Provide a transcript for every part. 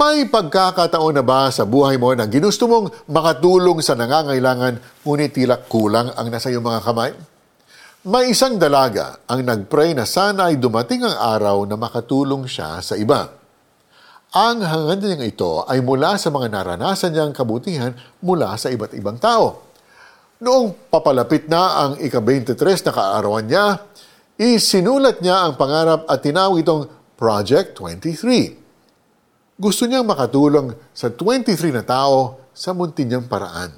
May pagkakataon na ba sa buhay mo na ginusto mong makatulong sa nangangailangan ngunit tila kulang ang nasa iyong mga kamay? May isang dalaga ang nagpray na sana ay dumating ang araw na makatulong siya sa iba. Ang hangad niyang ito ay mula sa mga naranasan niyang kabutihan mula sa iba't ibang tao. Noong papalapit na ang ika-23 na kaarawan niya, isinulat niya ang pangarap at tinawag itong Project 23. Gusto niyang makatulong sa 23 na tao sa munti niyang paraan.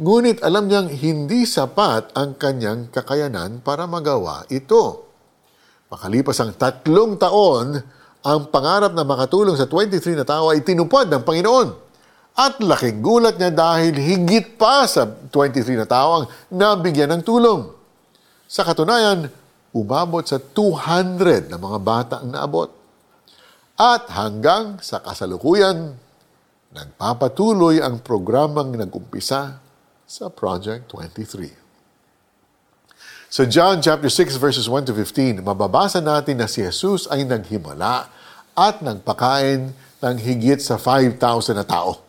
Ngunit alam niyang hindi sapat ang kanyang kakayanan para magawa ito. Makalipas ang 3 taon, ang pangarap na makatulong sa 23 na tao ay tinupad ng Panginoon. At laking gulat niya dahil higit pa sa 23 na tao ang nabigyan ng tulong. Sa katunayan, umabot sa 200 na mga bata ang naabot. At hanggang sa kasalukuyan, nagpapatuloy ang programang nag-umpisa sa Project 23. Sa John chapter 6 verses 1 to 15, mababasa natin na si Jesus ay naghimala at nagpakain ng higit sa 5,000 na tao.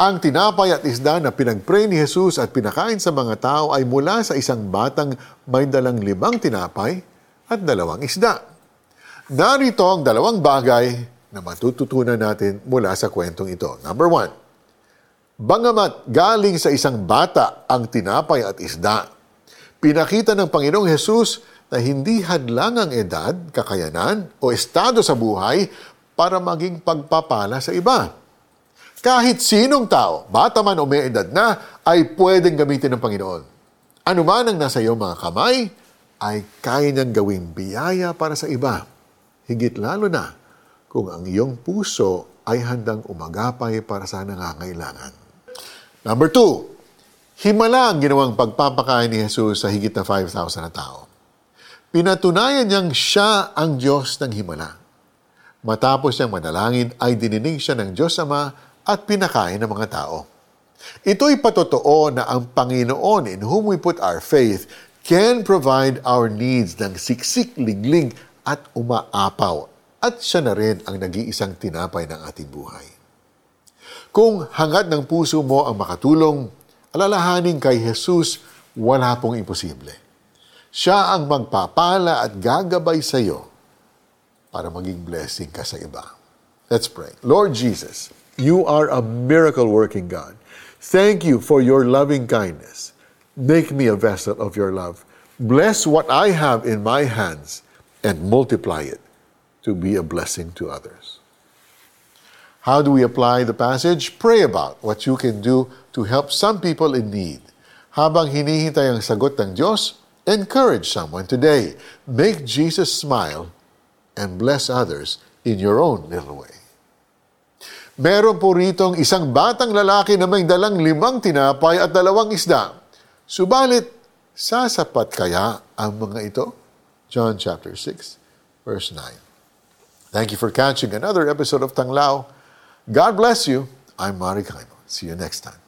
Ang tinapay at isda na pinagpray ni Jesus at pinakain sa mga tao ay mula sa isang batang may dalang 5 tinapay at 2 isda. Narito ang 2 bagay na matututunan natin mula sa kwentong ito. Number 1, bangamat galing sa isang bata ang tinapay at isda. Pinakita ng Panginoong Hesus na hindi hadlang ang edad, kakayanan o estado sa buhay para maging pagpapala sa iba. Kahit sinong tao, bata man o may edad na, ay pwedeng gamitin ng Panginoon. Ano man ang nasa iyo mga kamay, ay kaya niyang gawing biyaya para sa iba. Higit lalo na kung ang iyong puso ay handang umagapay para sa nangangailangan. Number 2, himala ang ginawang pagpapakain ni Jesus sa higit na 5,000 na tao. Pinatunayan niyang siya ang Diyos ng himala. Matapos niyang manalangin ay dininig siya ng Diyos Ama at pinakain ng mga tao. Ito'y patotoo na ang Panginoon in whom we put our faith can provide our needs ng siksik, liglig, at umaapaw, at siya na rin ang nag-iisang tinapay ng ating buhay. Kung hangad ng puso mo ang makatulong, alalahanin kay Jesus, wala pong imposible. Siya ang magpapala at gagabay sa iyo para maging blessing ka sa iba. Let's pray. Lord Jesus, you are a miracle-working God. Thank you for your loving kindness. Make me a vessel of your love. Bless what I have in my hands and multiply it to be a blessing to others. How do we apply the passage? Pray about what you can do to help some people in need. Habang hinihintay ang sagot ng Diyos, encourage someone today. Make Jesus smile and bless others in your own little way. Meron po ritong isang batang lalaki na may dalang 5 tinapay at 2 isda. Subalit, sasapat kaya ang mga ito? John chapter 6, verse 9. Thank you for catching another episode of Tanglao. God bless you. I'm Mari Kaimo. See you next time.